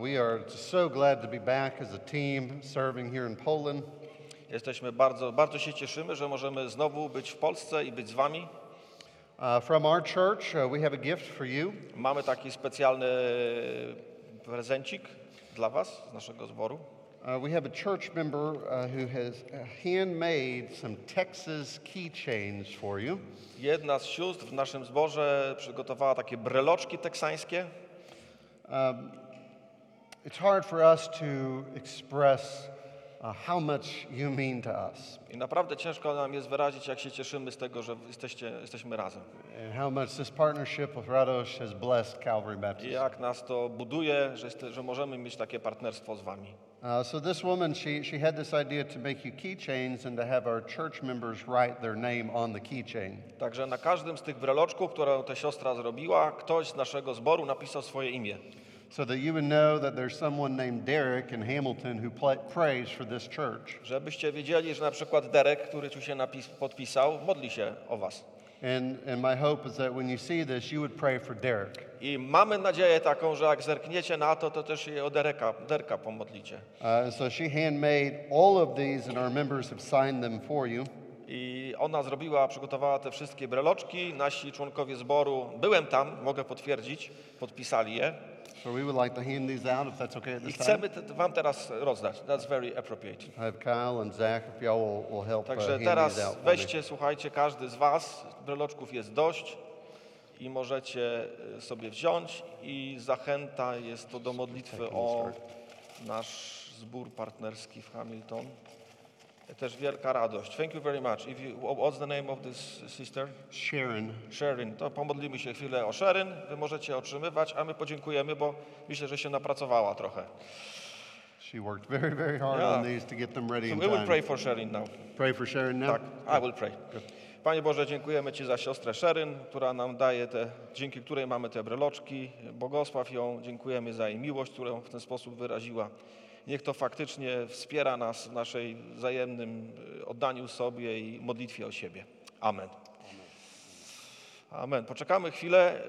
We are so glad to be back as a team serving here in Poland. Jesteśmy bardzo się cieszymy, że możemy znowu być w Polsce i być z wami. From our church, we have a gift for you. Mamy taki specjalny prezencik dla was z naszego zboru. We have a church member who has handmade some Texas keychains for you. Jedna z sióstr w naszym zborze przygotowała takie breloczki teksańskie. It's hard for us to express how much you mean to us. I naprawdę ciężko nam jest wyrazić, jak się cieszymy z tego, że jesteśmy razem. And how much this partnership with Radość has blessed Calvary Baptist. I jak nas to buduje, że możemy mieć takie partnerstwo z wami. So this woman, she had this idea to make you keychains and to have our church members write their name on the keychain. Także na każdym z tych breloczków, które ta siostra zrobiła, ktoś z naszego zboru napisał swoje imię. So that you would know that there's someone named Derek in Hamilton who prays for this church. Żebyście wiedzieli, że na przykład Derek, który tu się podpisał, modli się o was. And my hope is that when you see this, you would pray for Derek. I mamy nadzieję taką, że jak zerkniecie na to, to też się o Derka pomodlicie. So she handmade all of these, and our members have signed them for you. I ona przygotowała te wszystkie breloczki. Nasi członkowie zboru, byłem tam, mogę potwierdzić, podpisali je. So we would like to hand these out, if that's okay at this time. I chcemy wam teraz rozdać. That's very appropriate. I have Kyle and Zach, if y'all will help. Także teraz weźcie, słuchajcie, każdy z was, breloczków jest dość i możecie sobie wziąć, i zachęta jest to do modlitwy o nasz zbór partnerski w Hamilton. Też wielka radość. Thank you very much. If you, what's the name of this sister? Sharon. Sharon. To pomodlimy się chwilę o Sharon. Wy możecie otrzymywać, a my podziękujemy, bo myślę, że się napracowała trochę. She worked very hard on these to get them ready in time. We will pray for Sharon now. Pray for Sharon now. Tak, I will pray. Good. Panie Boże, dziękujemy Ci za siostrę Sharon, która nam daje dzięki której mamy te breloczki. Błogosław ją. Dziękujemy za jej miłość, którą w ten sposób wyraziła. Niech to faktycznie wspiera nas w naszej wzajemnym oddaniu sobie i modlitwie o siebie. Amen. Amen. Poczekamy chwilę,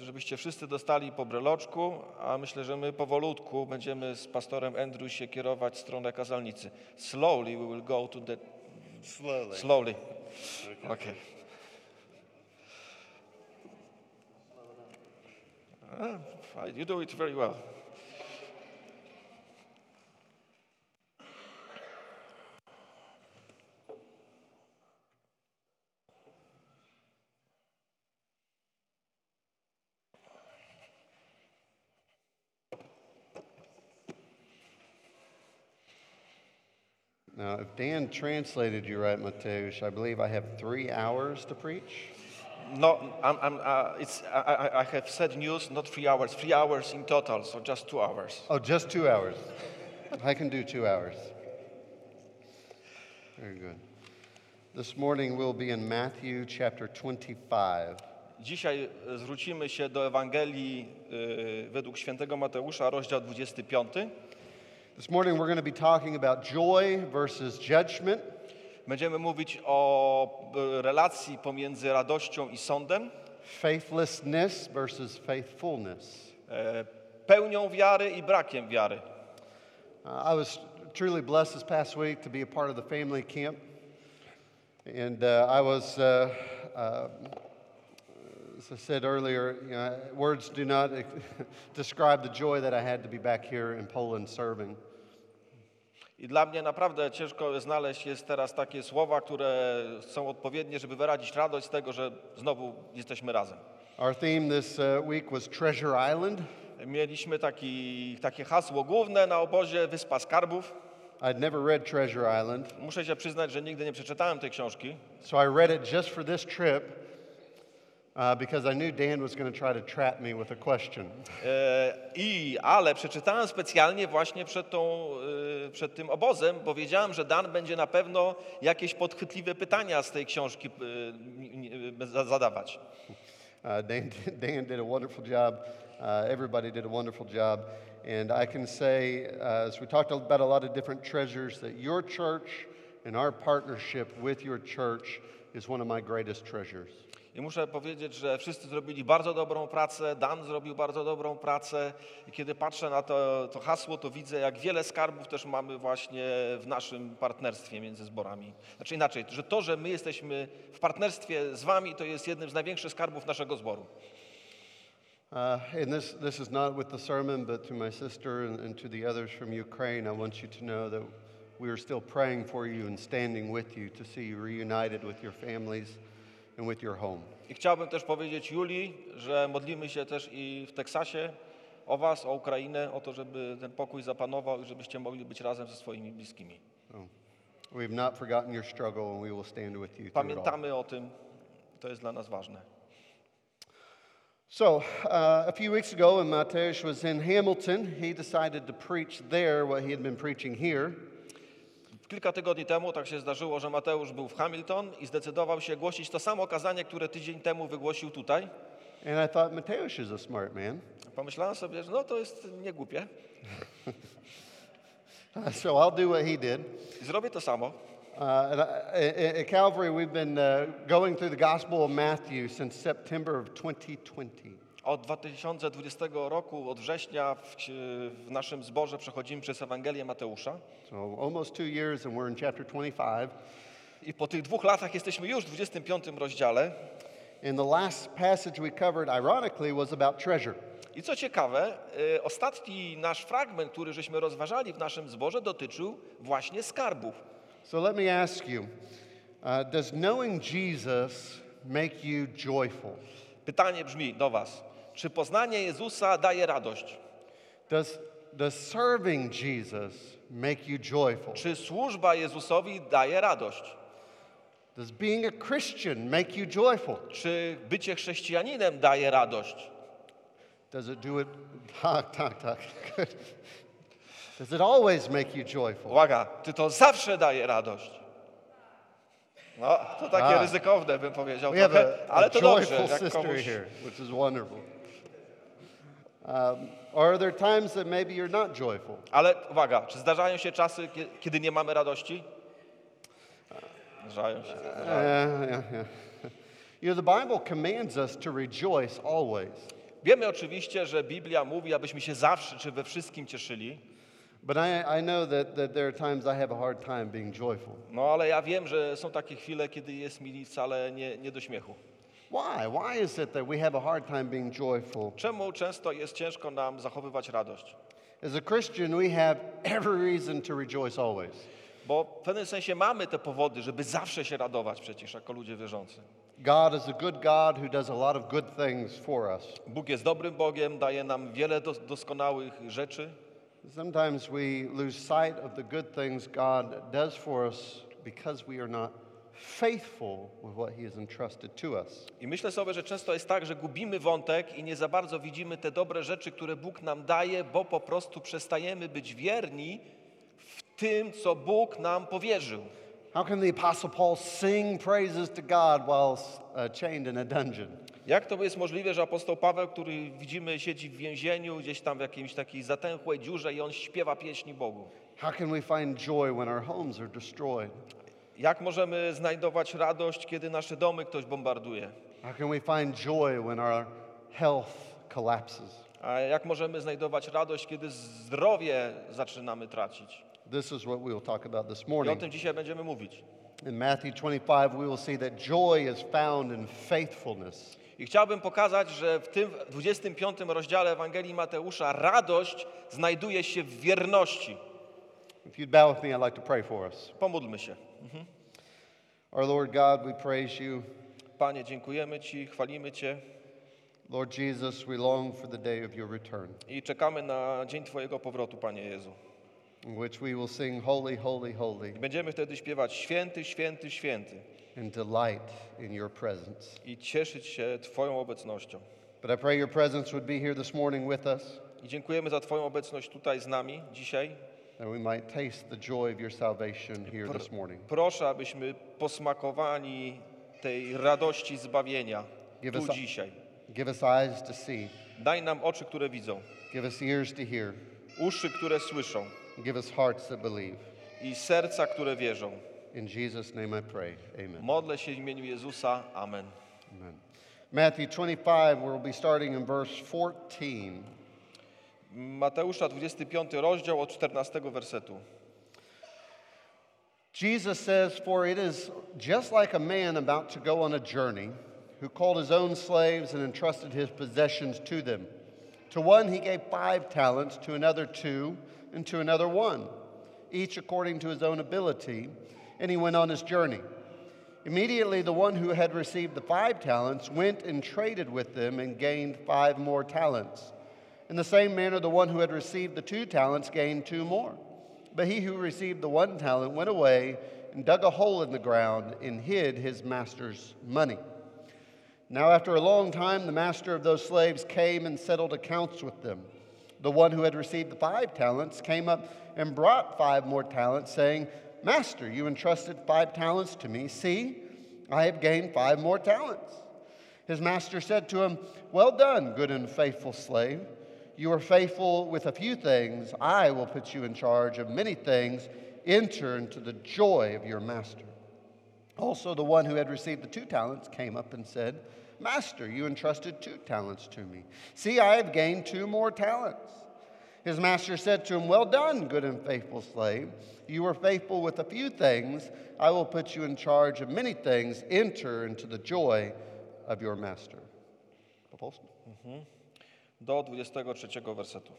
żebyście wszyscy dostali po breloczku, a myślę, że my powolutku będziemy z pastorem Andrew się kierować w stronę kazalnicy. Slowly we will go to the... Slowly. Okay. You do it very well. Now, if Dan translated you right, Mateusz, I believe I have 3 hours to preach. No, I have said news, not 3 hours. 3 hours in total, so just 2 hours. Oh, just 2 hours. I can do 2 hours. Very good. This morning we'll be in Matthew chapter 25. Dzisiaj zwrócimy się do Ewangelii według świętego Mateusza, rozdział 25. This morning we're going to be talking about joy versus judgment. Będziemy mówić o relacji pomiędzy radością i sądem. Faithlessness versus faithfulness. Pełnią wiary i brakiem wiary. I was truly blessed this past week to be a part of the family camp, and I was, as I said earlier, you know, words do not describe the joy that I had to be back here in Poland serving. I dla mnie naprawdę ciężko znaleźć jest teraz takie słowa, które są odpowiednie, żeby wyrazić radość z tego, że znowu jesteśmy razem. Our theme this week was Treasure Island. Mieliśmy takie hasło główne na obozie, Wyspa Skarbów. I'd never read Treasure Island. Muszę się przyznać, że nigdy nie przeczytałem tej książki. So I read it just for this trip. Because I knew Dan was going to try to trap me with a question. Ale przeczytałem specjalnie właśnie przed tym obozem, bo wiedziałem, że Dan będzie na pewno jakieś podchwytliwe pytania z tej książki zadawać. Dan did a wonderful job. Everybody did a wonderful job, and I can say, as we talked about a lot of different treasures, that your church and our partnership with your church is one of my greatest treasures. I muszę powiedzieć, że wszyscy zrobili bardzo dobrą pracę, Dan zrobił bardzo dobrą pracę. I kiedy patrzę na to hasło, to widzę, jak wiele skarbów też mamy właśnie w naszym partnerstwie między zborami. Znaczy inaczej, że to, że my jesteśmy w partnerstwie z wami, to jest jednym z największych skarbów naszego zboru. And this is not with the sermon, but to my sister and to the others from Ukraine, I want you to know that we are still praying for you and standing with you to see you reunited with your families and with your home. I chciałbym też powiedzieć Julii, że modlimy się też i w Teksasie o was, o Ukrainę, o to, żeby ten pokój zapanował i żebyście mogli być razem ze swoimi bliskimi. We have not forgotten your struggle and we will stand with you. Pamiętamy o tym. To jest dla nas ważne. So, a few weeks ago when Mateusz was in Hamilton, he decided to preach there what he had been preaching here. Kilka tygodni temu tak się zdarzyło, że Mateusz był w Hamilton i zdecydował się głosić to samo kazanie, które tydzień temu wygłosił tutaj. And I thought Mateusz is a smart man. Pomyślałem sobie, że to jest niegłupie. So I'll do what he did. Zrobię to samo. At Calvary, we've been going through the Gospel of Matthew since September of 2020. Od 2020 roku, od września w naszym zborze przechodzimy przez Ewangelię Mateusza. So almost 2 years and we're in chapter 25. I po tych 2 latach jesteśmy już w 25 rozdziale. And the last passage we covered, ironically, was about treasure. I co ciekawe, ostatni nasz fragment, który żeśmy rozważali w naszym zborze, dotyczył właśnie skarbów. So let me ask you, does knowing Jesus make you joyful? Pytanie brzmi do was, czy poznanie Jezusa daje radość? Does serving Jesus make you joyful? Czy służba Jezusowi daje radość? Does being a Christian make you joyful? Czy bycie chrześcijaninem daje radość? Does it do it? Tak. Does it always make you joyful? Uwaga, czy to zawsze daje radość? No, to takie ryzykowne, bym powiedział trochę, ale to dobrze, jak komuś... Here, which is wonderful. Are there times that maybe you're not joyful? Ale uwaga, czy zdarzają się czasy, kiedy nie mamy radości? Zdarzają się. You know, the Bible commands us to rejoice always. Wiemy oczywiście, że Biblia mówi, abyśmy się zawsze czy we wszystkim cieszyli. But I know that there are times I have a hard time being joyful. No, ale ja wiem, że są takie chwile, kiedy jest mi wcale nie do śmiechu. Why is it that we have a hard time being joyful? Czemu często jest ciężko nam zachowywać radość? As a Christian, we have every reason to rejoice always. Bo w pewnym sensie mamy te powody, żeby zawsze się radować przecież jako ludzie wierzący. God is a good God who does a lot of good things for us. Bóg jest dobrym Bogiem, daje nam wiele doskonałych rzeczy. Sometimes we lose sight of the good things God does for us because we are not faithful with what he has entrusted to us. I myślę sobie, że często jest tak, że gubimy wątek i nie za bardzo widzimy te dobre rzeczy, które Bóg nam daje, bo po prostu przestajemy być wierni w tym, co Bóg nam powierzył. How can the apostle Paul sing praises to God while chained in a dungeon? Jak to jest możliwe, że apostoł Paweł, który widzimy, siedzi w więzieniu, gdzieś tam w jakiejś takiej zatęchłej dziurze i on śpiewa pieśni Bogu? How can we find joy when our homes are destroyed? Jak możemy znajdować radość, kiedy nasze domy ktoś bombarduje? How can we find joy when our health collapses? A jak możemy znajdować radość, kiedy zdrowie zaczynamy tracić? This is what we will talk about this morning. I o tym dzisiaj będziemy mówić. In Matthew 25 we will see that joy is found in faithfulness. I chciałbym pokazać, że w tym 25 rozdziale Ewangelii Mateusza radość znajduje się w wierności. If you'd bow with me, I'd like to pray for us. Pomódlmy się. Our Lord God, we praise you. Panie, dziękujemy Ci, chwalimy Cię. Lord Jesus, we long for the day of your return. I czekamy na dzień Twojego powrotu, Panie Jezu. In which we will sing holy, holy, holy. I będziemy wtedy śpiewać święty, święty, święty. And delight in your presence. I cieszyć się Twoją obecnością. But I pray your presence would be here this morning with us. I dziękujemy za Twoją obecność tutaj z nami dzisiaj. And we might taste the joy of your salvation here this morning. Proszę, abyśmy posmakowali tej radości zbawienia tu dzisiaj. Give us eyes to see. Daj nam oczy, które widzą. Give us ears to hear. Uszy, które słyszą. Give us hearts that believe. I serca, które wierzą. In Jesus' name I pray. Amen. Modlę się w imieniu Jezusa. Amen. Amen. Matthew 25, we'll be starting in verse 14. Mateusza 25 rozdział od 14 wersetu. Jesus says, for it is just like a man about to go on a journey, who called his own slaves and entrusted his possessions to them. To one he gave 5 talents, to another 2, and to another 1, each according to his own ability, and he went on his journey. Immediately the one who had received the 5 talents went and traded with them and gained 5 more talents. In the same manner, the one who had received the 2 talents gained 2 more. But he who received the 1 talent went away and dug a hole in the ground and hid his master's money. Now after a long time, the master of those slaves came and settled accounts with them. The one who had received the 5 talents came up and brought 5 more talents, saying, Master, you entrusted 5 talents to me. See, I have gained 5 more talents. His master said to him, Well done, good and faithful slave. You are faithful with a few things. I will put you in charge of many things. Enter into the joy of your master. Also, the one who had received the 2 talents came up and said, Master, you entrusted 2 talents to me. See, I have gained 2 more talents. His master said to him, Well done, good and faithful slave. You were faithful with a few things. I will put you in charge of many things. Enter into the joy of your master. Do 23 wersetu.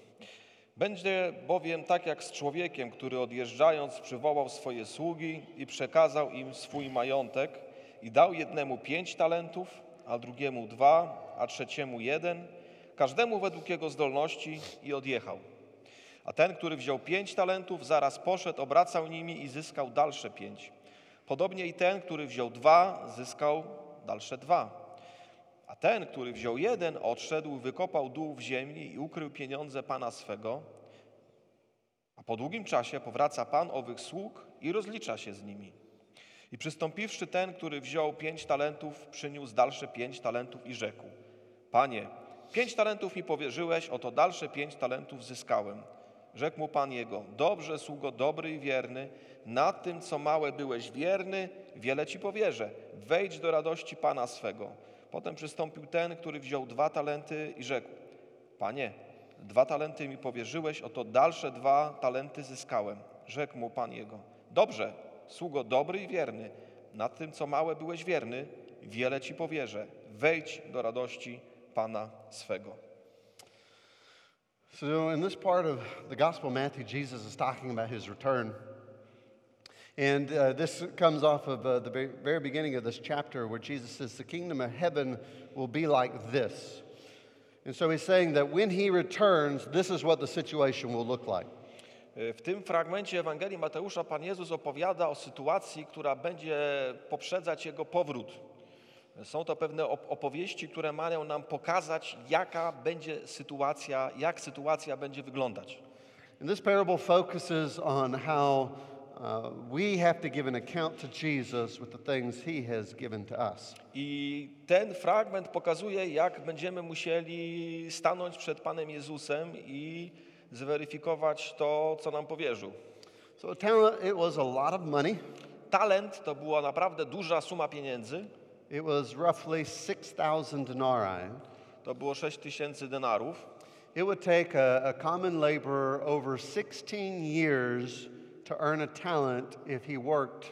Będzie bowiem tak jak z człowiekiem, który odjeżdżając przywołał swoje sługi i przekazał im swój majątek i dał jednemu 5 talentów, a drugiemu 2, a trzeciemu 1, każdemu według jego zdolności i odjechał. A ten, który wziął 5 talentów, zaraz poszedł, obracał nimi i zyskał dalsze 5. Podobnie i ten, który wziął 2, zyskał dalsze 2. A ten, który wziął 1, odszedł, wykopał dół w ziemi i ukrył pieniądze pana swego. A po długim czasie powraca pan owych sług i rozlicza się z nimi. I przystąpiwszy ten, który wziął 5 talentów, przyniósł dalsze 5 talentów i rzekł. Panie, 5 talentów mi powierzyłeś, oto dalsze 5 talentów zyskałem. Rzekł mu pan jego, dobrze sługo, dobry i wierny, nad tym co małe byłeś wierny, wiele ci powierzę. Wejdź do radości pana swego. Potem przystąpił ten, który wziął 2 talenty i rzekł, Panie, 2 talenty mi powierzyłeś, oto dalsze 2 talenty zyskałem. Rzekł mu Pan jego, dobrze, sługo dobry i wierny, nad tym co małe byłeś wierny, wiele Ci powierzę. Wejdź do radości Pana swego. So in this part of the Gospel of Matthew, Jesus is talking about his return. And this comes off of the very beginning of this chapter where Jesus says, the kingdom of heaven will be like this. And so he's saying that when he returns, this is what the situation will look like. W tym fragmencie Ewangelii Mateusza Pan Jezus opowiada o sytuacji, która będzie poprzedzać Jego powrót. Są to pewne opowieści, które mają nam pokazać, jaka będzie sytuacja, jak sytuacja będzie wyglądać. And this parable focuses on how we have to give an account to Jesus with the things he has given to us. I ten fragment pokazuje, jak będziemy musieli stanąć przed Panem Jezusem i zweryfikować to, co nam powierzył. So talent, it was a lot of money. Talent to była naprawdę duża suma pieniędzy. It was roughly 6,000 denarii. To było 6,000 denarów. It would take a common laborer over 16 years to earn a talent if he worked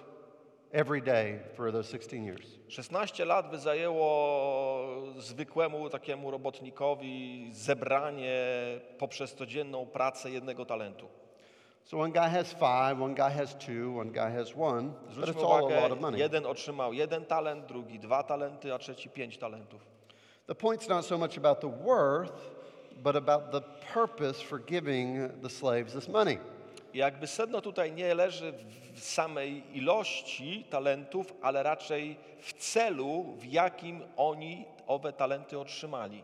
every day for those 16 years. 16 lat by zajęło zwykłemu takiemu robotnikowi zebranie poprzez codzienną pracę 1 talentu. So one guy has 5, one guy has 2, one guy has 1. But it's all a lot of money. Jeden otrzymał 1 talent, drugi 2 talenty, a trzeci 5 talentów. The point's not so much about the worth, but about the purpose for giving the slaves this money. Jakby sedno tutaj nie leży w samej ilości talentów, ale raczej w celu, w jakim oni owe talenty otrzymali.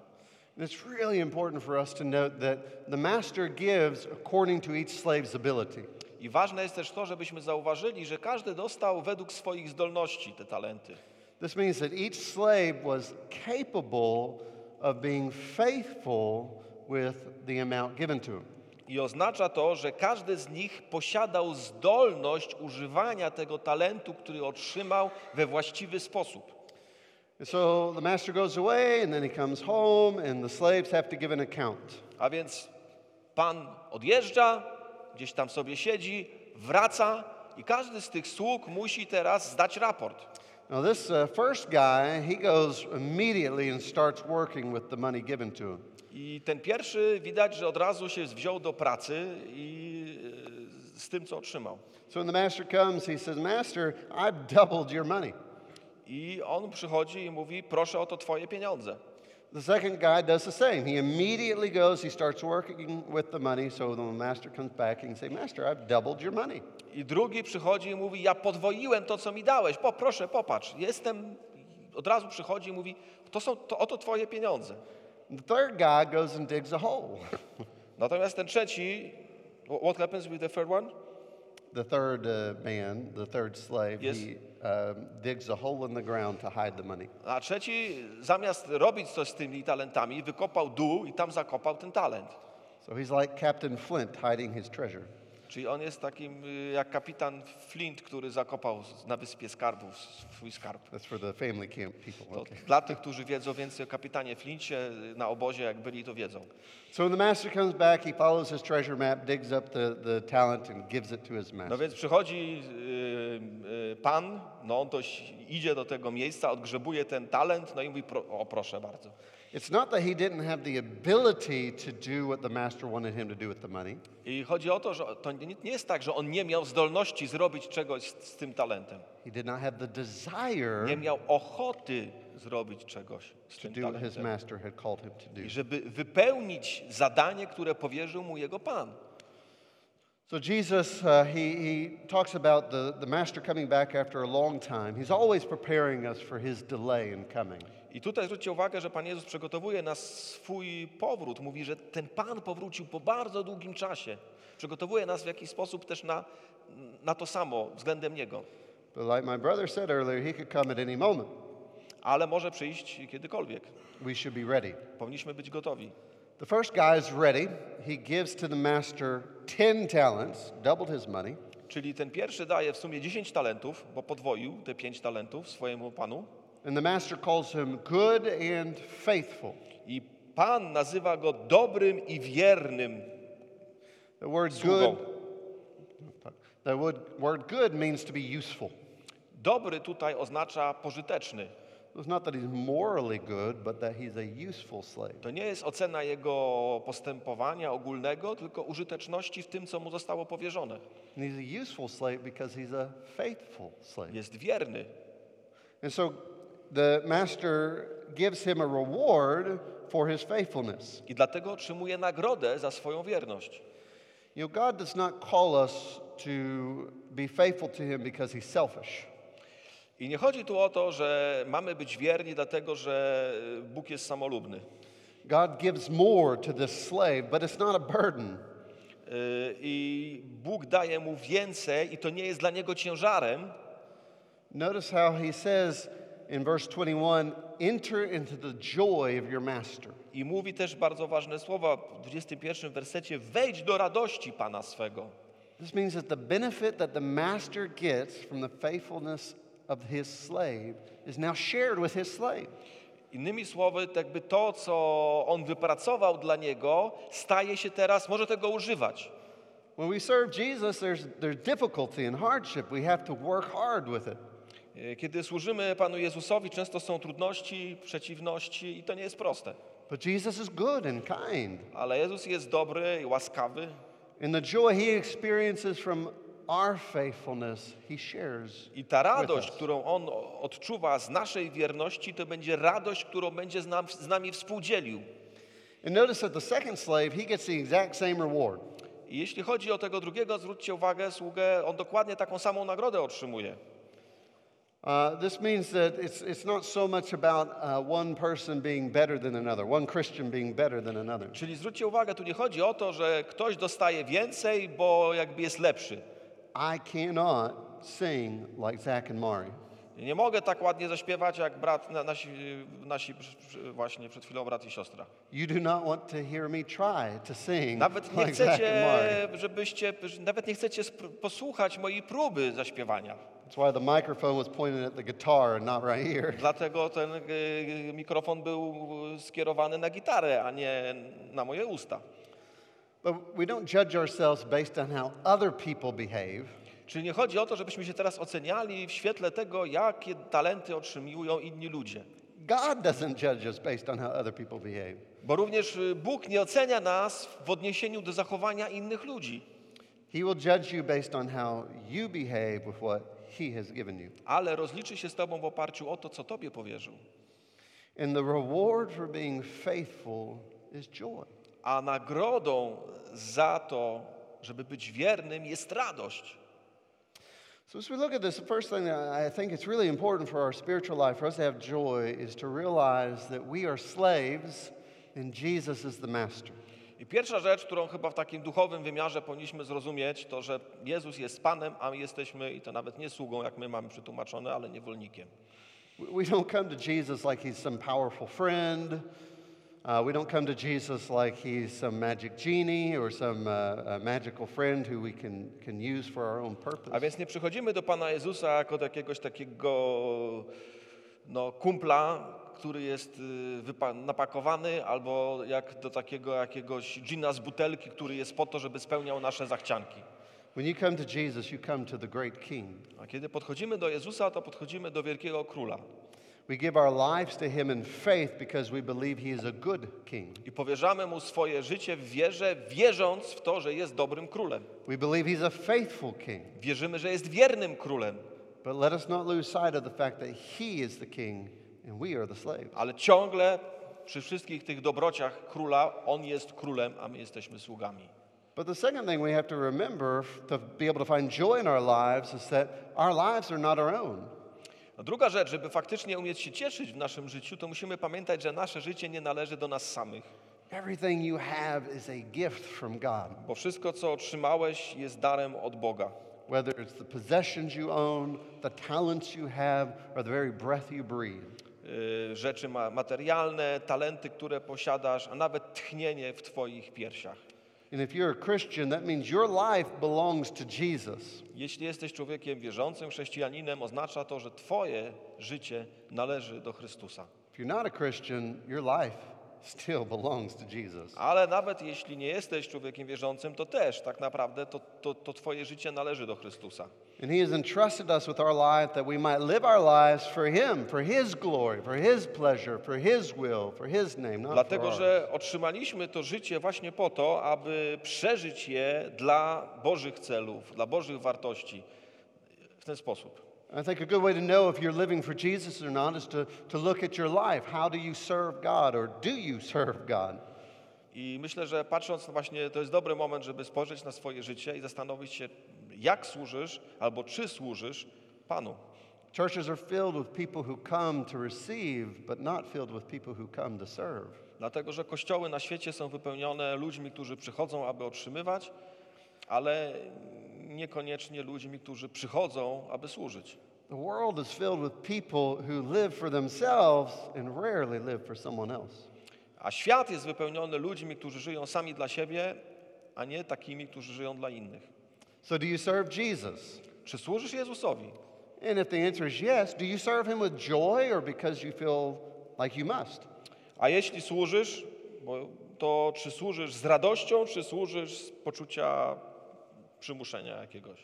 It's really important for us to note that the master gives according to each slave's ability. I ważne jest też to, żebyśmy zauważyli, że każdy dostał według swoich zdolności te talenty. This means that each slave was capable of being faithful with the amount given to him. I oznacza to, że każdy z nich posiadał zdolność używania tego talentu, który otrzymał we właściwy sposób. So the master goes away and then he comes home and the slaves have to give an account. A więc pan odjeżdża, gdzieś tam sobie siedzi, wraca i każdy z tych sług musi teraz zdać raport. Now this first guy, he goes immediately and starts working with the money given to him. I ten pierwszy widać, że od razu się wziął do pracy i z tym, co otrzymał. So when the master comes, he says, "Master, I've doubled your money." I on przychodzi i mówi, proszę o to twoje pieniądze. The second guy does the same. He immediately goes, he starts working with the money, so the master comes back and say, "Master, I've doubled your money." I drugi przychodzi i mówi, ja podwoiłem to, co mi dałeś. Proszę, popatrz. Jestem, od razu przychodzi i mówi, oto twoje pieniądze. The third guy goes and digs a hole. Natomiast ten trzeci, what happens with the third one? The third man, the third slave, yes. He digs a hole in the ground to hide the money. A trzeci, zamiast robić coś z tymi talentami, wykopał dół i tam zakopał ten talent. So he's like Captain Flint hiding his treasure. Czyli on jest takim jak kapitan Flint, który zakopał na wyspie skarbów swój skarb. That's for the family camp people. Okay. Dla tych, którzy wiedzą więcej o kapitanie Flincie na obozie, jak byli, to wiedzą. So when the master comes back, he follows his treasure map, digs up the talent and gives it to his master. No więc przychodzi pan, no on to idzie do tego miejsca, odgrzebuje ten talent, no i mówi, o proszę bardzo. It's not that he didn't have the ability to do what the master wanted him to do with the money. I chodzi o to, że to nie jest tak, że on nie miał zdolności zrobić czegoś z tym talentem. He did not have the desire. Nie miał ochoty zrobić czegoś z tym talentem. To do his master had called him to do. I żeby wypełnić zadanie, które powierzył mu jego pan. So Jesus, he talks about the master coming back after a long time. He's always preparing us for his delay in coming. I tutaj zwróćcie uwagę, że Pan Jezus przygotowuje nas swój powrót. Mówi, że ten Pan powrócił po bardzo długim czasie. Przygotowuje nas w jakiś sposób też na to samo względem Niego. But like my brother said earlier, he could come at any moment. Ale może przyjść kiedykolwiek. We should be ready. Powinniśmy być gotowi. The first guy is ready. He gives to the master 10 talents, doubled his money. Czyli ten pierwszy daje w sumie 10 talentów, bo podwoił te 5 talentów swojemu panu. And the master calls him good and faithful. I pan nazywa go dobrym i wiernym. The word sługą. Good. The word good means to be useful. Dobry tutaj oznacza pożyteczny. It's not that he's morally good, but that he's a useful slave. To nie jest ocena jego postępowania ogólnego, tylko użyteczności w tym, co mu zostało powierzone. And he's a useful slave because he's a faithful slave. Jest wierny. And so the master gives him a reward for his faithfulness. I dlatego otrzymuje nagrodę za swoją wierność. You know, God does not call us to be faithful to him because he's selfish. I nie chodzi tu o to, że mamy być wierni dlatego, że Bóg jest samolubny. God gives more to this slave, but it's not a burden. I Bóg daje mu więcej i to nie jest dla niego ciężarem. Notice how he says in verse 21, enter into the joy of your master. I mówi też bardzo ważne słowa w 21 wersecie, wejdź do radości Pana swego. This means that the benefit that the master gets from the faithfulness of his slave is now shared with his slave. Innymi słowy, jakby to, co on wypracował dla niego, staje się teraz, może tego używać. When we serve Jesus, there's difficulty and hardship. We have to work hard with it. Kiedy służymy Panu Jezusowi, często są trudności, przeciwności i to nie jest proste. But Jesus is good and kind. Ale Jezus jest dobry i łaskawy. And the joy he experiences from our faithfulness, he shares. I ta radość, którą on odczuwa z naszej wierności, to będzie radość, którą będzie z nami współdzielił. And notice that the second slave, he gets the exact same reward. I jeśli chodzi o tego drugiego, zwróćcie uwagę, sługę, on dokładnie taką samą nagrodę otrzymuje. This means that it's not so much about one person being better than another, one Christian being better than another. Czyli zwróćcie uwagę, tu nie chodzi o to, że ktoś dostaje więcej, bo jakby jest lepszy. I cannot sing like Zach and Mari. Nie mogę tak ładnie zaśpiewać jak brat, nasi właśnie przed chwilą brat i siostra. You do not want to hear me try to sing. Nawet nie chcecie, żebyście, nawet nie chcecie posłuchać mojej próby zaśpiewania. That's why the microphone was pointed at the guitar and not right here. Dlatego ten mikrofon był skierowany na gitarę, a nie na moje usta. But we don't judge ourselves based on how other people behave. Czyli nie chodzi o to, żebyśmy się teraz oceniali w świetle tego, jakie talenty otrzymują inni ludzie. God doesn't judge us based on how other people behave. Bo również Bóg nie ocenia nas w odniesieniu do zachowania innych ludzi. He will judge you based on how you behave with what he has given you. Ale rozliczy się z tobą w oparciu o to, co tobie powierzył. And the reward for being faithful is joy. A nagrodą za to, żeby być wiernym, jest radość. So as we look at this, the first thing that I think it's really important for our spiritual life, for us to have joy, is to realize that we are slaves and Jesus is the master. I pierwsza rzecz, którą chyba w takim duchowym wymiarze powinniśmy zrozumieć, to, że Jezus jest Panem, a my jesteśmy, i to nawet nie sługą, jak my mamy przetłumaczone, ale niewolnikiem. We don't come to Jesus like he's some powerful friend. We don't come to Jesus like he's some magic genie or some magical friend who we can use for our own purpose. A więc nie przychodzimy do Pana Jezusa jako do jakiegoś takiego kumpla, który jest napakowany, albo jak do takiego jakiegoś dżina z butelki, który jest po to, żeby spełniał nasze zachcianki. When you come to Jesus, you come to the great king. A kiedy podchodzimy do Jezusa, to podchodzimy do wielkiego króla. We give our lives to him in faith because we believe he is a good king. I powierzamy mu swoje życie w wierze, wierząc w to, że jest dobrym królem. We believe he's a faithful king. Wierzymy, że jest wiernym królem. But let us not lose sight of the fact that he is the king and we are the slaves. Ale ciągle przy wszystkich tych dobrociach króla, on jest królem, a my jesteśmy sługami. But the second thing we have to remember to be able to find joy in our lives is that our lives are not our own. A druga rzecz, żeby faktycznie umieć się cieszyć w naszym życiu, to musimy pamiętać, że nasze życie nie należy do nas samych. Everything you have is a gift from God. Bo wszystko, co otrzymałeś, jest darem od Boga. Whether it's the possessions you own, the talents you have, or the very breath you breathe. Rzeczy materialne, talenty, które posiadasz, a nawet tchnienie w twoich piersiach. And if you're a Christian, that means your life belongs to Jesus. Jeśli jesteś człowiekiem wierzącym, chrześcijaninem, oznacza to, że twoje życie należy do Chrystusa. If you're not a Christian, your life still belongs to Jesus. Ale nawet jeśli nie jesteś człowiekiem wierzącym, to też tak naprawdę to twoje życie należy do Chrystusa. And he has entrusted us with our life that we might live our lives for him, for his glory, for his pleasure, for his will, for his name, not for ours. Dlatego, że otrzymaliśmy to życie właśnie po to, aby przeżyć je dla Bożych celów, dla Bożych wartości. W ten sposób. I think a good way to know if you're living for Jesus or not is to look at your life. How do you serve God, or do you serve God? I myślę, że patrząc właśnie, to jest dobry moment, żeby spojrzeć na swoje życie i zastanowić się, jak służysz, albo czy służysz Panu. Churches are filled with people who come to receive, but not filled with people who come to serve. Dlatego, że kościoły na świecie są wypełnione ludźmi, którzy przychodzą, aby otrzymywać, ale niekoniecznie ludźmi, którzy przychodzą, aby służyć. The world is filled with people who live for themselves and rarely live for someone else. A świat jest wypełniony ludźmi, którzy żyją sami dla siebie, a nie takimi, którzy żyją dla innych. So do you serve Jesus? Czy służysz Jezusowi? And if the answer is yes, do you serve him with joy or because you feel like you must? A jeśli służysz, to czy służysz z radością, czy służysz z poczucia przymuszenia jakiegoś?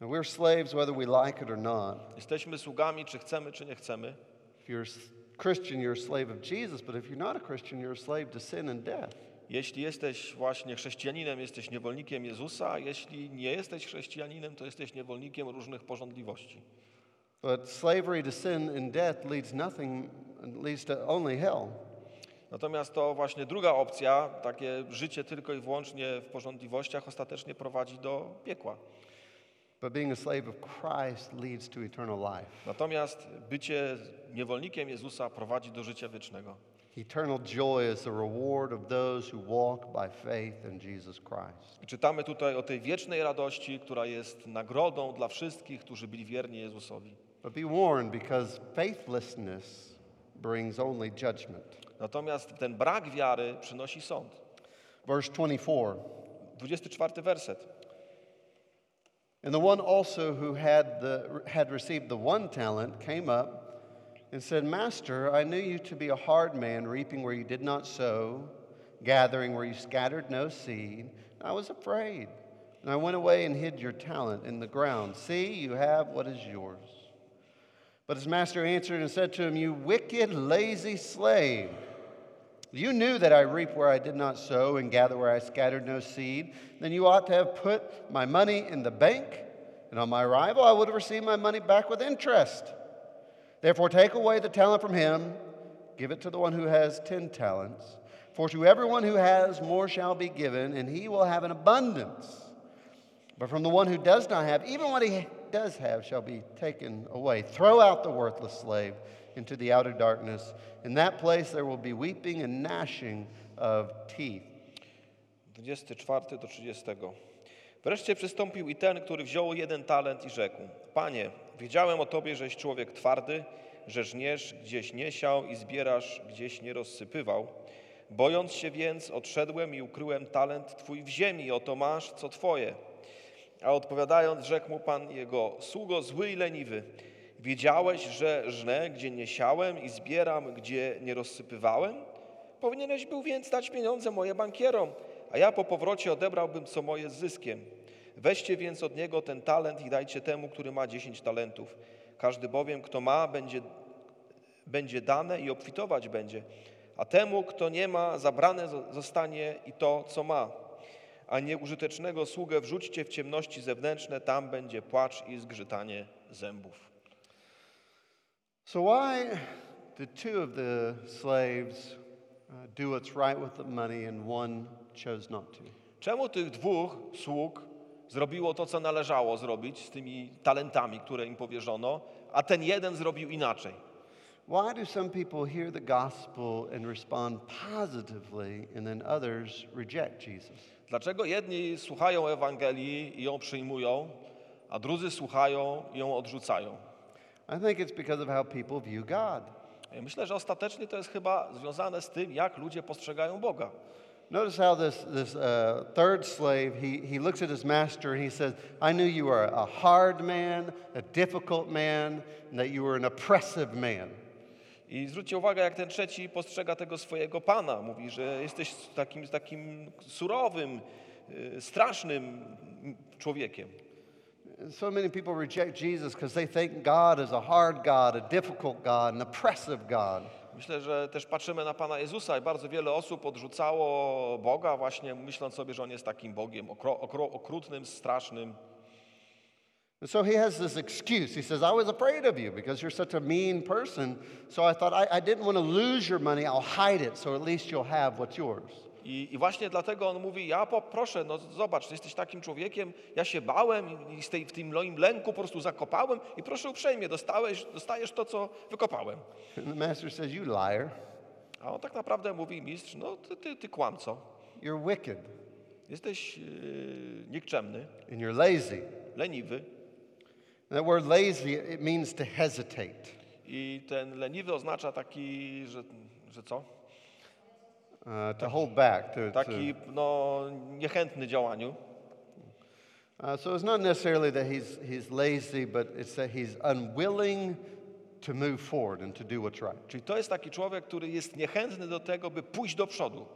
We're slaves whether we like it or not. Jesteśmy sługami, czy chcemy, czy nie chcemy. If you're a Christian, you're a slave of Jesus, but if you're not a Christian, you're a slave to sin and death. Jeśli jesteś właśnie chrześcijaninem, jesteś niewolnikiem Jezusa, a jeśli nie jesteś chrześcijaninem, to jesteś niewolnikiem różnych porządliwości. But slavery to sin and death leads to only hell. Natomiast to właśnie druga opcja, takie życie tylko i wyłącznie w porządliwościach, ostatecznie prowadzi do piekła. But being a slave of Christ leads to eternal life. Natomiast bycie niewolnikiem Jezusa prowadzi do życia wiecznego. Eternal joy is the reward of those who walk by faith in Jesus Christ. Czytamy tutaj o tej wiecznej radości, która jest nagrodą dla wszystkich, którzy byli wierni Jezusowi. But be warned, because faithlessness brings only judgment. Natomiast ten brak wiary przynosi sąd. Verse 24. 24 werset. And the one also who had received the one talent came up and said, Master, I knew you to be a hard man, reaping where you did not sow, gathering where you scattered no seed. And I was afraid, and I went away and hid your talent in the ground. See, you have what is yours. But his master answered and said to him, You wicked, lazy slave. You knew that I reap where I did not sow and gather where I scattered no seed. Then you ought to have put my money in the bank, and on my arrival I would have received my money back with interest. Therefore take away the talent from him, give it to the one who has 10 talents. For to everyone who has more shall be given, and he will have an abundance. But from the one who does not have, even what he does have shall be taken away. Throw out the worthless slave into the outer darkness. In that place there will be weeping and gnashing of teeth. 24 do 30. Wreszcie przystąpił i ten, który wziął 1 talent i rzekł, Panie, wiedziałem o Tobie, żeś człowiek twardy, że żniesz, gdzieś nie siał i zbierasz, gdzieś nie rozsypywał. Bojąc się więc, odszedłem i ukryłem talent Twój w ziemi, oto masz, co Twoje. A odpowiadając, rzekł mu Pan jego, sługo zły i leniwy, wiedziałeś, że żnę, gdzie nie siałem i zbieram, gdzie nie rozsypywałem? Powinieneś był więc dać pieniądze moje bankierom, a ja po powrocie odebrałbym co moje z zyskiem. Weźcie więc od niego 1 talent i dajcie temu, który ma 10 talentów. Każdy bowiem, kto ma, będzie dane i obfitować będzie, a temu, kto nie ma, zabrane zostanie i to, co ma. A nieużytecznego sługę wrzućcie w ciemności zewnętrzne, tam będzie płacz i zgrzytanie zębów. So why did 2 of the slaves do what's right with the money and one chose not to? Czemu tych 2 sług zrobiło to, co należało zrobić z tymi talentami, które im powierzono, a ten jeden zrobił inaczej? Why do some people hear the gospel and respond positively and then others reject Jesus? Dlaczego jedni słuchają Ewangelii i ją przyjmują, a drudzy słuchają i ją odrzucają? I think it's because of how people view God. Myślę, że ostatecznie to jest chyba związane z tym, jak ludzie postrzegają Boga. Notice how this third slave he looks at his master and he says, I knew you were a hard man, a difficult man, and that you were an oppressive man. I zwróćcie uwagę, jak ten trzeci postrzega tego swojego pana. Mówi, że jesteś takim surowym, strasznym człowiekiem. So many people reject Jesus because they think God is a hard God, a difficult God, an oppressive God. Myślę, że też patrzymy na Pana Jezusa i bardzo wiele osób odrzucało Boga właśnie myśląc sobie, że On jest takim Bogiem okrutnym, strasznym. And so he has this excuse. He says, I was afraid of you because you're such a mean person. So I thought, I didn't want to lose your money. I'll hide it so at least you'll have what's yours. I właśnie dlatego on mówi, ja poproszę, no zobacz, jesteś takim człowiekiem, ja się bałem i w tym moim lęku po prostu zakopałem i proszę uprzejmie, dostajesz to, co wykopałem. And the master says, you liar. A on tak naprawdę mówi, mistrz, no ty kłamco. You're wicked. Jesteś nikczemny. And you're lazy. Leniwy. And that word lazy, it means to hesitate. I ten leniwy oznacza taki, że co? To hold back. Taki no, niechętny działaniu. So it's not necessarily that he's lazy, but it's that he's unwilling to move forward and to do what's right. Czyli to jest taki człowiek, który jest niechętny do tego, by pójść do przodu.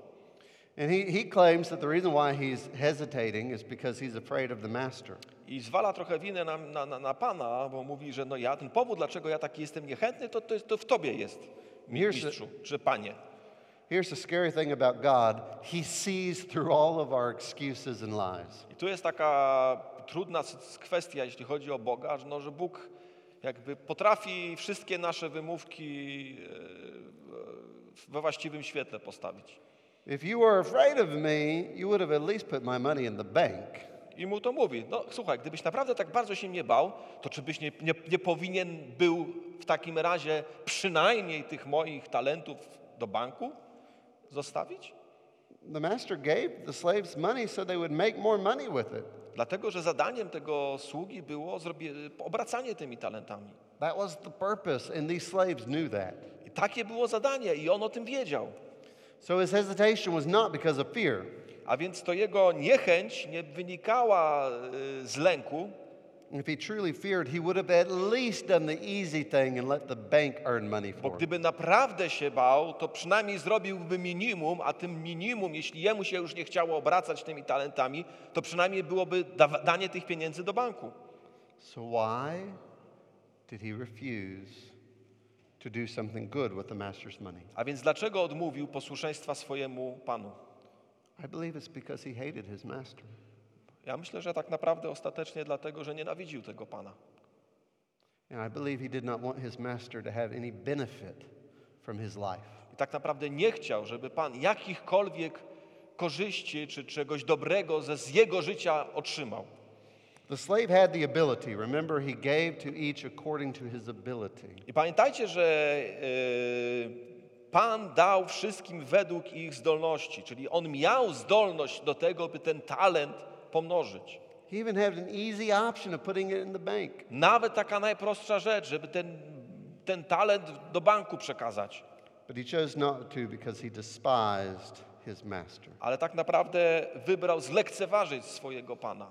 And he claims that the reason why he's hesitating is because he's afraid of the master. I zwala trochę winę na pana, bo mówi, że no ja ten powód, dlaczego ja taki jestem niechętny, to w tobie jest, mistrzu, czy panie. Here's the scary thing about God. He sees through all of our excuses and lies. I tu jest taka trudna kwestia, jeśli chodzi o Boga, no, że Bóg jakby potrafi wszystkie nasze wymówki we właściwym świetle postawić. If you were afraid of me, you would have at least put my money in the bank. I mu to mówi, no słuchaj, gdybyś naprawdę tak bardzo się mnie bał, to czy byś nie powinien był w takim razie przynajmniej tych moich talentów do banku? Zostawić? The master gave the slaves money so they would make more money with it. Dlatego, że zadaniem tego sługi było obracanie tymi talentami. That was the purpose and these slaves knew that. I takie było zadanie i on o tym wiedział. So his hesitation was not because of fear. A więc to jego niechęć nie wynikała z lęku. If he truly feared, he would have at least done the easy thing and let the bank earn money for it. Bo gdyby naprawdę się bał, to przynajmniej zrobiłby minimum, a tym minimum, jeśli jemu się już nie chciało obracać tymi talentami, to przynajmniej byłoby danie tych pieniędzy do banku. So why did he refuse to do something good with the master's money? A więc dlaczego odmówił posłuszeństwa swojemu panu? I believe it's because he hated his master. Ja myślę, że tak naprawdę ostatecznie dlatego, że nienawidził tego Pana. I tak naprawdę nie chciał, żeby Pan jakichkolwiek korzyści czy czegoś dobrego z jego życia otrzymał. I pamiętajcie, że Pan dał wszystkim według ich zdolności, czyli on miał zdolność do tego, by ten talent pomnożyć. Nawet taka najprostsza rzecz, żeby ten talent do banku przekazać. Ale tak naprawdę wybrał zlekceważyć swojego pana.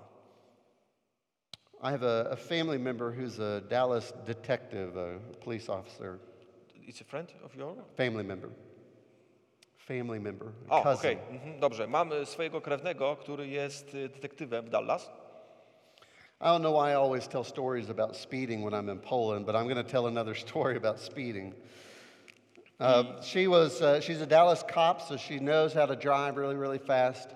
I have a family member who's a Dallas detective, a police officer. It's a friend of yours? Family member. O, okej. Dobrze. Mam swojego krewnego, który jest detektywem w Dallas. I don't know why I always tell stories about speeding when I'm in Poland, but I'm going to tell another story about speeding. She's a Dallas cop, so she knows how to drive really, really fast.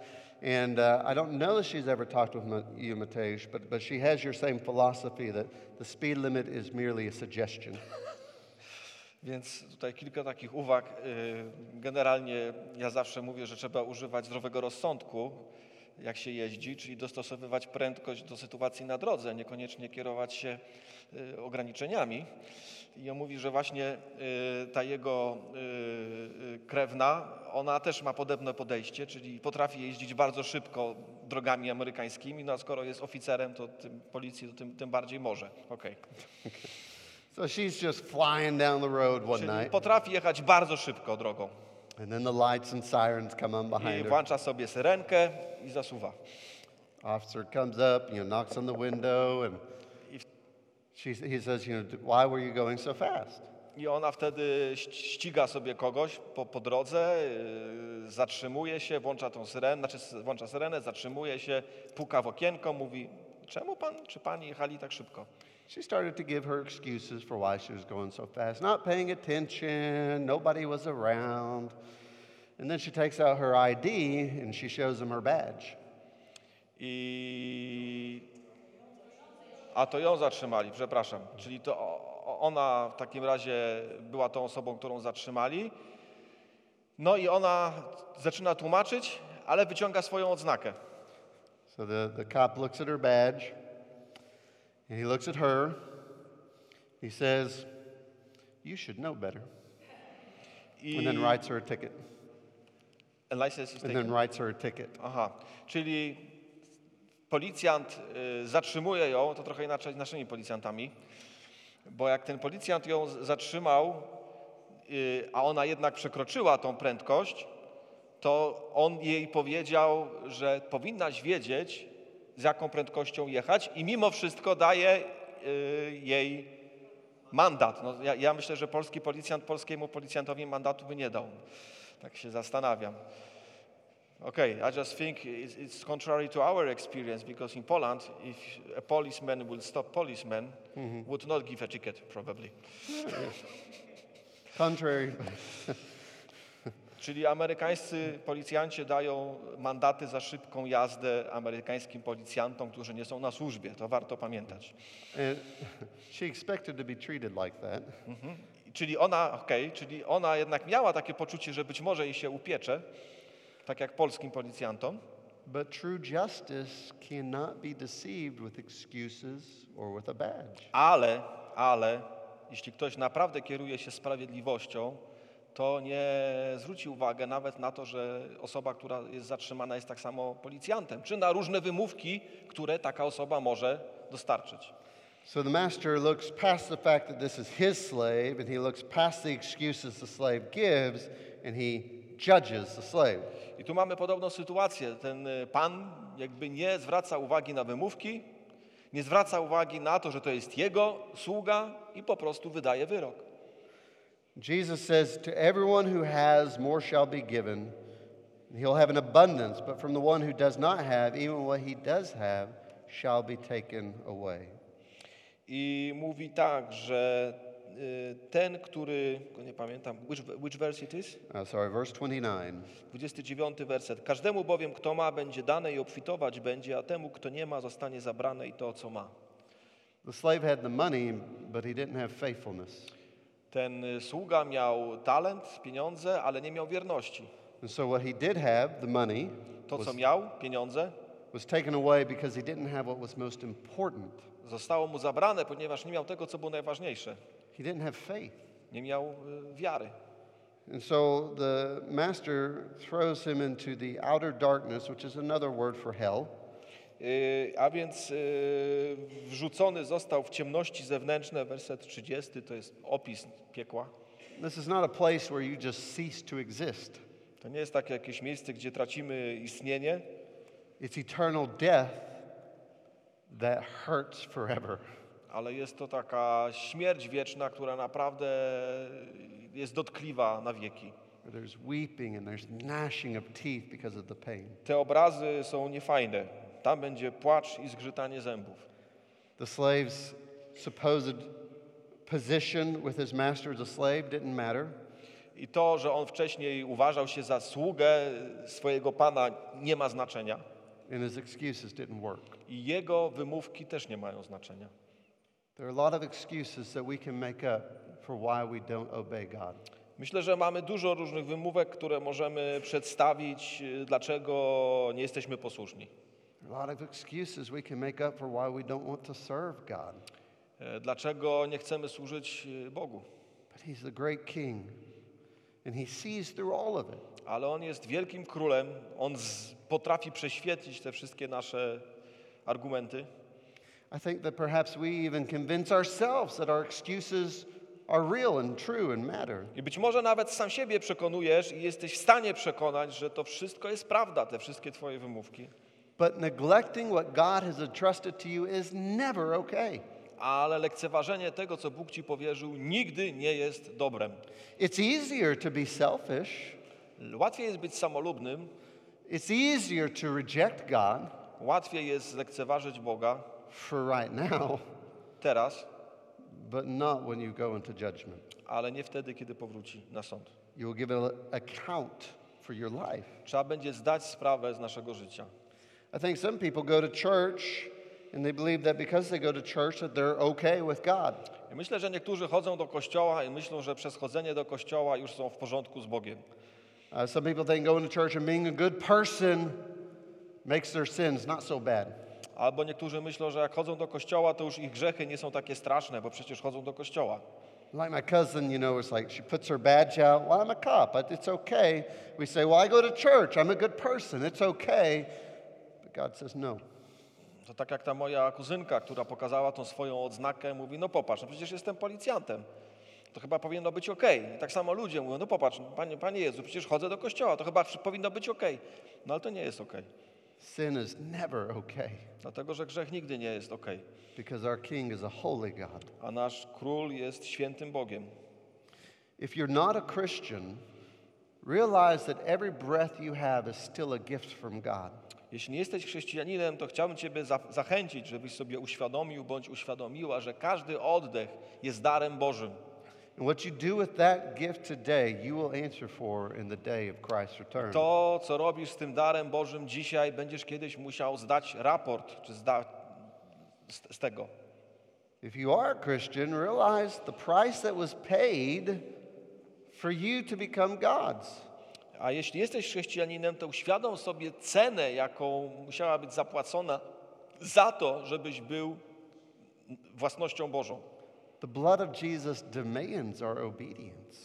And I don't know if she's ever talked with you, Mateusz, but she has your same philosophy that the speed limit is merely a suggestion. Więc tutaj kilka takich uwag. Generalnie ja zawsze mówię, że trzeba używać zdrowego rozsądku, jak się jeździ, czyli dostosowywać prędkość do sytuacji na drodze, niekoniecznie kierować się ograniczeniami. I on mówi, że właśnie ta jego krewna, ona też ma podobne podejście, czyli potrafi jeździć bardzo szybko drogami amerykańskimi, no a skoro jest oficerem, to policji, to tym bardziej może. Okej. Okay. So she's just flying down the road one night. Potrafi jechać bardzo szybko drogą. And then the lights and sirens come on behind her. I włącza sobie syrenkę i zasuwa. Officer comes up, knocks on the window, and he says, why were you going so fast? I ona wtedy ściga sobie kogoś po drodze, zatrzymuje się, włącza syrenę, zatrzymuje się, puka w okienko, mówi, czemu pan czy pani jechali tak szybko? She started to give her excuses for why she was going so fast. Not paying attention, nobody was around. And then she takes out her ID and she shows him her badge. A to ją zatrzymali, przepraszam. Czyli to ona w takim razie była tą osobą, którą zatrzymali. No i ona zaczyna tłumaczyć, ale wyciąga swoją odznakę. So the cop looks at her badge. And he looks at her. He says, "You should know better." And then writes her a ticket. Aha. Czyli policjant zatrzymuje ją. To trochę inaczej z naszymi policjantami, bo jak ten policjant ją zatrzymał, a ona jednak przekroczyła tą prędkość, to on jej powiedział, że powinnaś wiedzieć, z jaką prędkością jechać i mimo wszystko daje jej mandat. No, ja myślę, że polski policjant polskiemu policjantowi mandatu by nie dał. Tak się zastanawiam. Okay, I just think it's contrary to our experience, because in Poland, if a policeman will stop policeman, would not give a ticket, probably. Contrary. Czyli amerykańscy policjanci dają mandaty za szybką jazdę amerykańskim policjantom, którzy nie są na służbie. To warto pamiętać. She expected to be treated like that. Czyli ona jednak miała takie poczucie, że być może jej się upiecze, tak jak polskim policjantom. But true justice cannot be deceived with excuses or with a badge. Ale jeśli ktoś naprawdę kieruje się sprawiedliwością, to nie zwróci uwagi nawet na to, że osoba, która jest zatrzymana, jest tak samo policjantem, czy na różne wymówki, które taka osoba może dostarczyć. So the master looks past the fact that this is his slave and he looks past the excuses the slave gives and he judges the slave. I tu mamy podobną sytuację. Ten pan jakby nie zwraca uwagi na wymówki, Nie zwraca uwagi na to, że to jest jego sługa i po prostu wydaje wyrok. Jesus says to everyone who has more shall be given. He'll have an abundance, but from the one who does not have, even what he does have shall be taken away. I mówi tak, że ten, który, nie pamiętam, which verse it is? Verse 29. 29 werset. Każdemu bowiem, kto ma, będzie dane i obfitować będzie, a temu, kto nie ma, zostanie zabrane i to, co ma. The slave had the money, but he didn't have faithfulness. Ten sługa miał talent, pieniądze, ale nie miał wierności. And so what he did have, the money, to, co miał, pieniądze, was taken away because he didn't have what was most important. Zostało mu zabrane, ponieważ nie miał tego, co było najważniejsze. He didn't have faith. Nie miał wiary. And so the master throws him into the outer darkness, which is another word for hell. A więc wrzucony został w ciemności zewnętrzne, werset 30, to jest opis piekła. This is not a place where you just cease to exist. To nie jest takie jakieś miejsce, gdzie tracimy istnienie. It's eternal death that hurts forever. Ale jest to taka śmierć wieczna, która naprawdę jest dotkliwa na wieki. There's weeping and there's gnashing of teeth because of the pain. Te obrazy są niefajne. Tam będzie płacz i zgrzytanie zębów. The slave's supposed position with his master as a slave didn't matter. I to, że on wcześniej uważał się za sługę swojego pana, nie ma znaczenia. And his excuses didn't work. I jego wymówki też nie mają znaczenia. There are a lot of excuses that we can make up for why we don't obey God. Myślę, że mamy dużo różnych wymówek, które możemy przedstawić, dlaczego nie jesteśmy posłuszni. There are a lot of excuses we can make up for why we don't want to serve God. Dlaczego nie chcemy służyć Bogu? But he's the great king. And he sees through all of it. Ale on jest wielkim królem. On potrafi prześwietlić te wszystkie nasze argumenty. I think that perhaps we even convince ourselves that our excuses are real and true and matter. I być może nawet sam siebie przekonujesz i jesteś w stanie przekonać, że to wszystko jest prawda, te wszystkie twoje wymówki. But neglecting what God has entrusted to you is never okay. Ale lekceważenie tego, co Bóg ci powierzył, nigdy nie jest dobrem. It's easier to be selfish. Łatwiej jest być samolubnym. It's easier to reject God. Łatwiej jest zlekceważyć Boga. For right now. Teraz. But not when you go into judgment. Ale nie wtedy, kiedy powróci na sąd. You will give an account for your life. Trzeba będzie zdać sprawę z naszego życia. I think some people go to church. And they believe that because they go to church that they're okay with God. I myślę, że niektórzy chodzą do kościoła i myślą, że przez chodzenie do kościoła już są w porządku z Bogiem. Some people think going to church and being a good person makes their sins not so bad. Albo niektórzy myślą, że jak chodzą do kościoła, to już ich grzechy nie są takie straszne, bo przecież chodzą do kościoła. Like my cousin, you know, it's like she puts her badge out. Well, I'm a cop. It's okay. We say, well, I go to church. I'm a good person. It's okay. But God says no. To tak jak ta moja kuzynka, która pokazała tą swoją odznakę, mówi, no popatrz, no przecież jestem policjantem, to chyba powinno być okej. Okay. Tak samo ludzie mówią, no popatrz, Panie Jezu, przecież chodzę do kościoła, to chyba powinno być okej. Okay. No ale to nie jest okej. Okay. Sin is never okay. Dlatego, że grzech nigdy nie jest okej. Okay. Because our king is a holy God. A nasz król jest świętym Bogiem. If you're not a Christian, realize that every breath you have is still a gift from God. Jeśli nie jesteś chrześcijaninem, to chciałbym Ciebie zachęcić, żebyś sobie uświadomił bądź uświadomiła, że każdy oddech jest darem Bożym. To, co robisz z tym darem Bożym dzisiaj, będziesz kiedyś musiał zdać raport czy z tego. Jeśli jesteś chrześcijanem, realize the price that was paid for you to become God's. A jeśli jesteś chrześcijaninem, to uświadom sobie cenę, jaką musiała być zapłacona za to, żebyś był własnością Bożą. The blood of Jesus demands our obedience.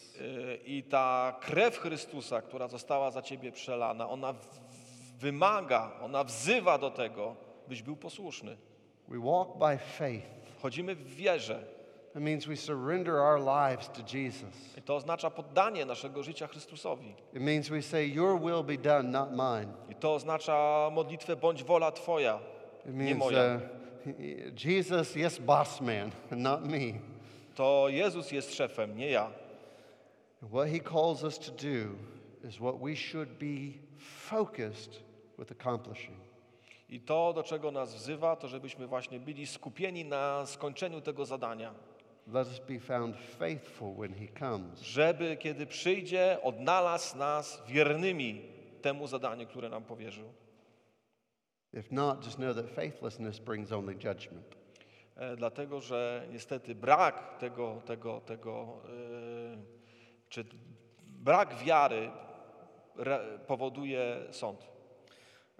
I ta krew Chrystusa, która została za ciebie przelana, ona wymaga, ona wzywa do tego, byś był posłuszny. We walk by faith. Chodzimy w wierze. That means we surrender our lives to Jesus. I to oznacza poddanie naszego życia Chrystusowi. It means we say your will be done, not mine. I to oznacza modlitwę bądź wola Twoja, nie moja. Jesus jest boss man, not me. To Jezus jest szefem, nie ja. What he calls us to do is what we should be focused with accomplishing. I to, do czego nas wzywa, to żebyśmy właśnie byli skupieni na skończeniu tego zadania. Let us be found faithful when he comes. Żeby kiedy przyjdzie, odnalazł nas wiernymi temu zadaniu, które nam powierzył. If not, just know that faithlessness brings only judgment. Dlatego, że niestety brak czy brak wiary powoduje sąd.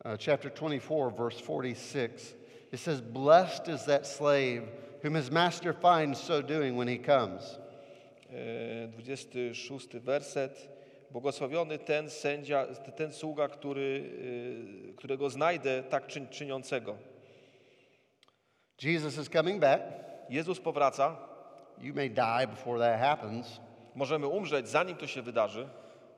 Chapter 24, verse 46, it says, "Blessed is that slave whom his master finds so doing when he comes." 26 werset. Błogosławiony ten sędzia, ten sługa, którego znajdę tak czyniącego. Jesus is coming back. Jezus powraca. You may die before that happens. Możemy umrzeć, zanim to się wydarzy.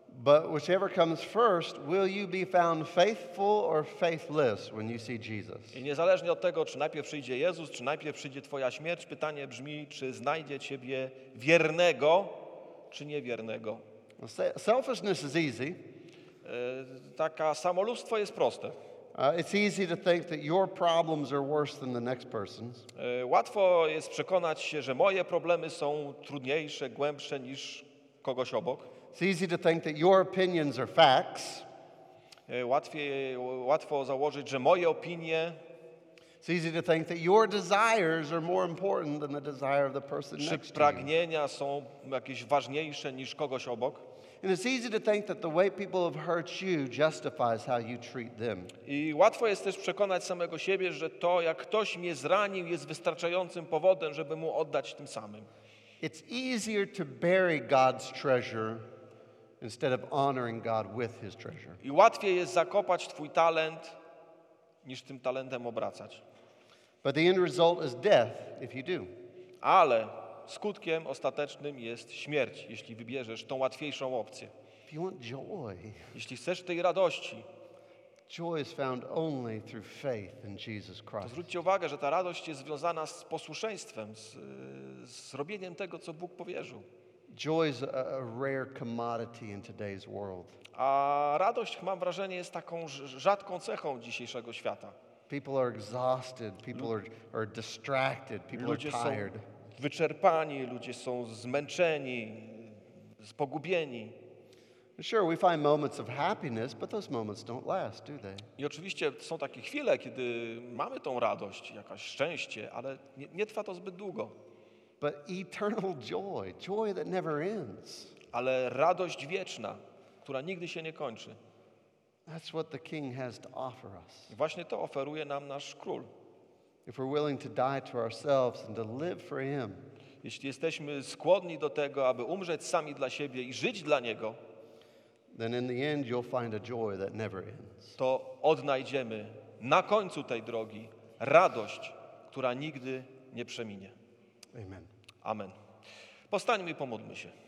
But whichever comes first, will you be found faithful or faithless when you see Jesus? I niezależnie od tego, czy najpierw przyjdzie Jezus, czy najpierw przyjdzie twoja śmierć, pytanie brzmi, czy znajdzie ciebie wiernego, czy niewiernego. Selfishness is easy. Taka samolubstwo jest proste. It's easy to think that your problems are worse than the next person's. Łatwo jest przekonać się, że moje problemy są trudniejsze, głębsze niż kogoś obok. It's easy to think that your opinions are facts. Łatwo założyć, że moje opinie. It's easy to think that your desires are more important than the desire of the person next to you. Czy pragnienia są jakieś ważniejsze niż kogoś obok? And it's easy to think that the way people have hurt you justifies how you treat them. I łatwo jest też przekonać samego siebie, że to, jak ktoś mnie zranił, jest wystarczającym powodem, żeby mu oddać tym samym. It's easier to bury God's treasure instead of honoring God with his treasure. I łatwiej jest zakopać twój talent niż tym talentem obracać. But the end result is death if you do. Ale skutkiem ostatecznym jest śmierć, jeśli wybierzesz tą łatwiejszą opcję. If you want joy, jeśli chcesz tej radości, joy is found only through faith in Jesus Christ. Zwróćcie uwagę, że ta radość jest związana z posłuszeństwem, z robieniem tego, co Bóg powierzył. Joy is a rare commodity in today's world. A radość, mam wrażenie, jest taką rzadką cechą dzisiejszego świata. People are exhausted, people are distracted, people are tired. Ludzie są wyczerpani, ludzie są zmęczeni, pogubieni. Sure, we find moments of happiness, but those moments don't last, do they? I oczywiście są takie chwile, kiedy mamy tą radość, jakieś szczęście, ale nie trwa to zbyt długo. But eternal joy, joy that never ends. Ale radość wieczna, która nigdy się nie kończy. That's what the King has to offer us. Właśnie to oferuje nam nasz Król. If we're willing to die to ourselves and to live for Him. Jeśli jesteśmy skłonni do tego, aby umrzeć sami dla siebie i żyć dla Niego, then in the end you'll find a joy that never ends. To odnajdziemy na końcu tej drogi radość, która nigdy nie przeminie. Amen. Amen. Powstańmy i pomódlmy się.